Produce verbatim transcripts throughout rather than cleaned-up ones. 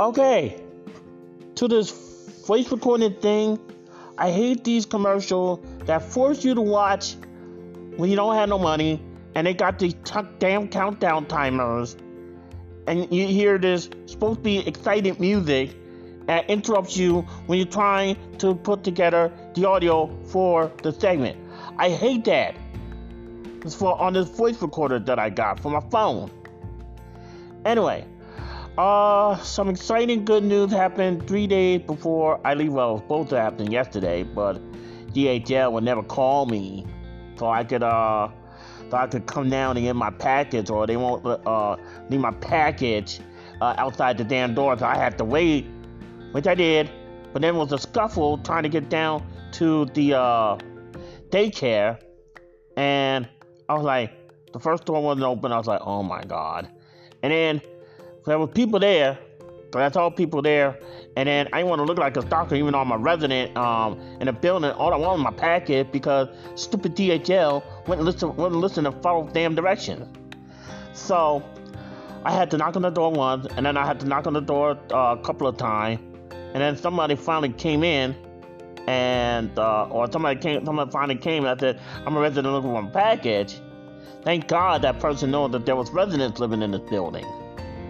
Okay, to this voice recording thing, I hate these commercials that force you to watch when you don't have no money, and they got these t- damn countdown timers, and you hear this supposed to be exciting music that interrupts you when you're trying to put together the audio for the segment. I hate that. It's for on this voice recorder that I got for my phone. Anyway, uh, some exciting good news happened three days before I leave. Well, it was supposed to happen yesterday, but D H L would never call me, so I could uh, so I could come down and get my package, or they won't uh leave my package uh, outside the damn door, so I had to wait, which I did. But then it was a scuffle trying to get down to the uh, daycare, and I was like, the first door wasn't open. I was like, oh my god. And then there were people there, but I saw people there. And then I didn't want to look like a stalker, even though I'm a resident um, in the building. All I wanted was my packet, because stupid D H L wouldn't listen, wouldn't listen and follow damn directions. So I had to knock on the door once, and then I had to knock on the door uh, a couple of times. And then somebody finally came in, and uh, or somebody came, somebody finally came, and I said, I'm a resident looking for my package. Thank God that person knew that there was residents living in this building.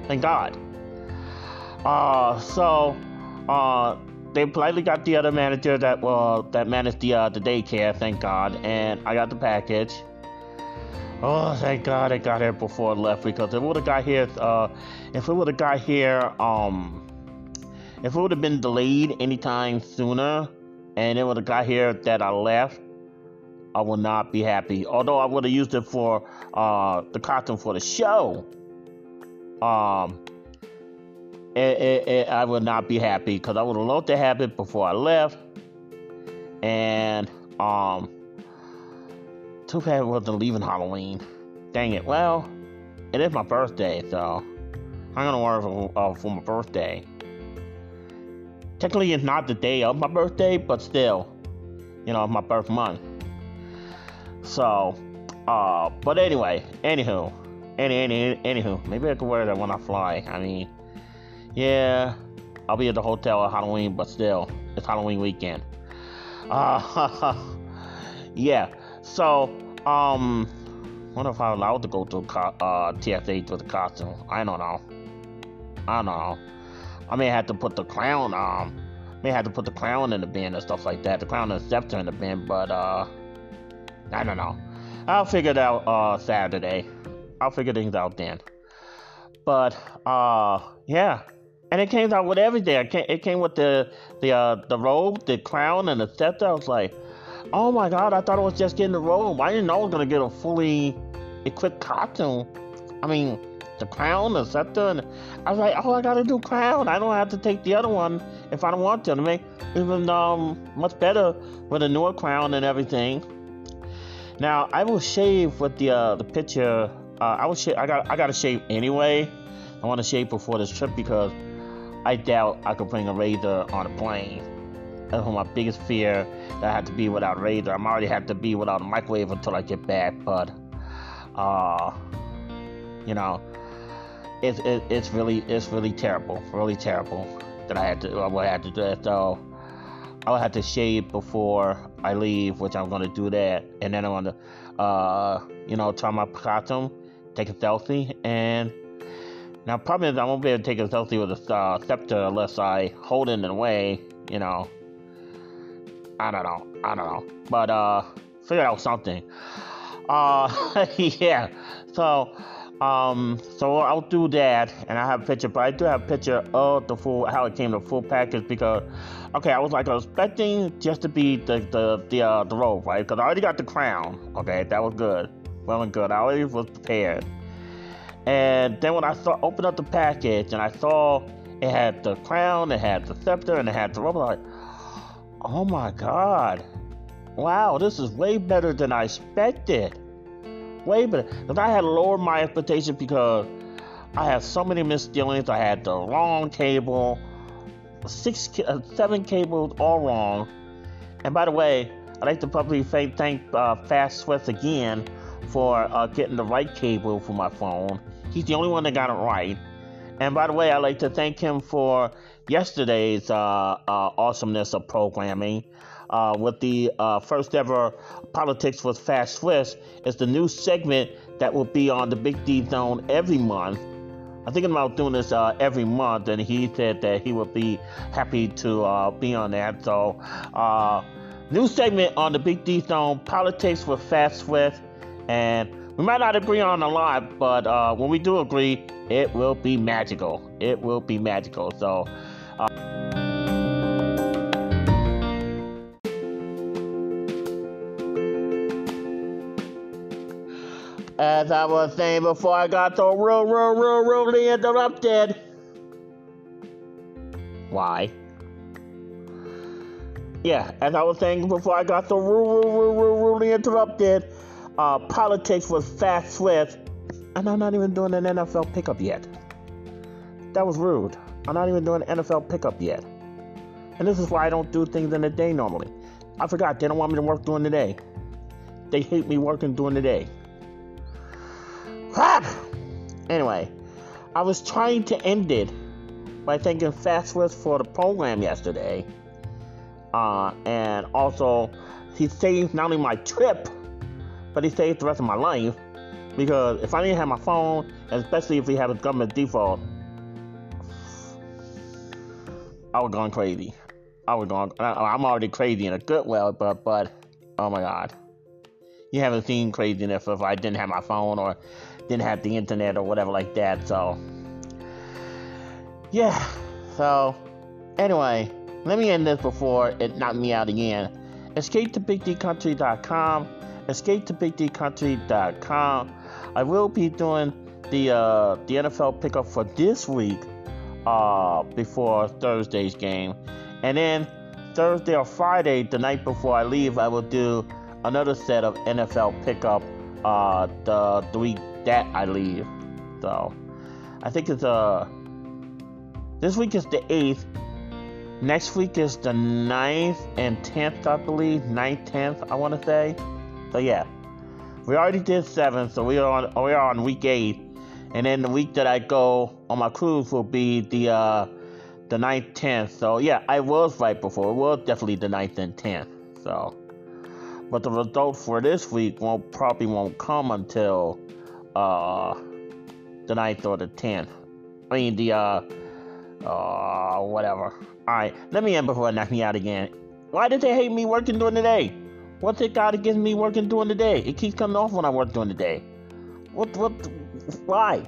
Thank God. Uh, so uh, they politely got the other manager that uh, that managed the uh, the daycare. Thank God. And I got the package. Oh, thank God it got here before it left, because if it would have got here, uh, if it would have got here, um, if it would have been delayed anytime sooner, and it would have got here that I left, I would not be happy. Although I would have used it for uh, the costume for the show, um, it, it, it, I would not be happy, because I would have loved to have it before I left. And um, too bad it wasn't leaving Halloween. Dang it! Well, it is my birthday, so I'm gonna worry for, uh, for my birthday. Technically, it's not the day of my birthday, but still, you know, it's my birth month. So, uh, but anyway, anywho, any, any, anywho, maybe I could wear that when I fly. I mean, yeah, I'll be at the hotel on Halloween, but still, it's Halloween weekend. Uh, yeah, so, um, I wonder if I was allowed to go to uh, T S A with the costume. I don't know. I don't know. I may have to put the clown, um, may have to put the clown in the bin and stuff like that. The clown and the scepter in the bin, but, uh, I don't know. I'll figure it out uh, Saturday. I'll figure things out then. But uh, yeah, and it came out with everything. It came with the the uh, the robe, the crown, and the scepter. I was like, oh my god! I thought I was just getting the robe. I didn't know I was gonna get a fully equipped costume. I mean, the crown, the scepter, and I was like, oh, I gotta do crown. I don't have to take the other one if I don't want to. It makes even um much better with a newer crown and everything. Now I will shave with the uh, the picture. Uh, I will shave. I got. I got to shave anyway. I want to shave before this trip, because I doubt I could bring a razor on a plane. That's my biggest fear, that I have to be without a razor. I'm already have to be without a microwave until I get back. But uh, you know, it's it, it's really it's really terrible, really terrible that I had to. I would have to do that. So I will have to shave before I leave, which I'm gonna do that, and then I'm gonna, uh, you know, try my costume, take a selfie, and now problem is I won't be able to take a selfie with a uh, scepter unless I hold it in the way, you know. I don't know, I don't know, but uh, figure out something. Uh, yeah. So, um, so I'll do that, and I have a picture, but I do have a picture of the full how it came the full package, because. Okay, I was like expecting just to be the the the, uh, the robe, right? Because I already got the crown. Okay, that was good, well and good. I already was prepared. And then when I saw opened up the package and I saw it had the crown, it had the scepter, and it had the robe, I was like, oh my god, wow, this is way better than I expected. Way better, because I had lowered my expectations, because I had so many misdealings. I had the wrong cable. Six, uh, seven cables all wrong. And by the way, I'd like to publicly thank uh, Fast Swift again for uh, getting the right cable for my phone. He's the only one that got it right. And by the way, I'd like to thank him for yesterday's uh, uh, awesomeness of programming uh, with the uh, first ever Politics with Fast Swift. It's the new segment that will be on the Big D Zone every month. I'm thinking about doing this uh, every month, and he said that he would be happy to uh, be on that. So, uh, new segment on the Big D Zone, Politics with Fast Swift, and we might not agree on a lot, but uh, when we do agree, it will be magical. It will be magical. So, uh... as I was saying before, I got so real, real, real, really interrupted. Why? Yeah, as I was saying before, I got so real, real, real, really interrupted. Uh, Politics with Fast Swift, and I'm not even doing an N F L pickup yet. That was rude. I'm not even doing an N F L pickup yet. And this is why I don't do things in the day normally. I forgot, they don't want me to work during the day. They hate me working during the day. Crap! Anyway, I was trying to end it by thanking Fast Swift for the program yesterday. Uh, and also, he saved not only my trip, but he saved the rest of my life, because if I didn't have my phone, especially if he had his government default, I was going crazy. I was going, I'm already crazy in a good way, but, but, oh my God. You haven't seen craziness if I didn't have my phone or didn't have the internet or whatever like that, so. Yeah, so, anyway, let me end this before it knocked me out again. Escape to Big D Country dot com. Escape to Big D Country dot com. I will be doing the uh, the N F L pickup for this week uh, before Thursday's game. And then Thursday or Friday, the night before I leave, I will do another set of N F L pickup uh, the, the week that I leave. So, I think it's, uh, this week is the eighth. Next week is the ninth and tenth, I believe. ninth, tenth, I want to say. So yeah, we already did seven, so we are on we are on week eight, and then the week that I go on my cruise will be the uh, the ninth, tenth. So yeah, I was right before. It was definitely the ninth and tenth. So, but the results for this week won't probably won't come until uh, the ninth or the tenth. I mean the uh, uh whatever. All right, let me end before I knock me out again. Why did they hate me working during the day? What's it got against me working during the day? It keeps coming off when I work during the day. What, what, why?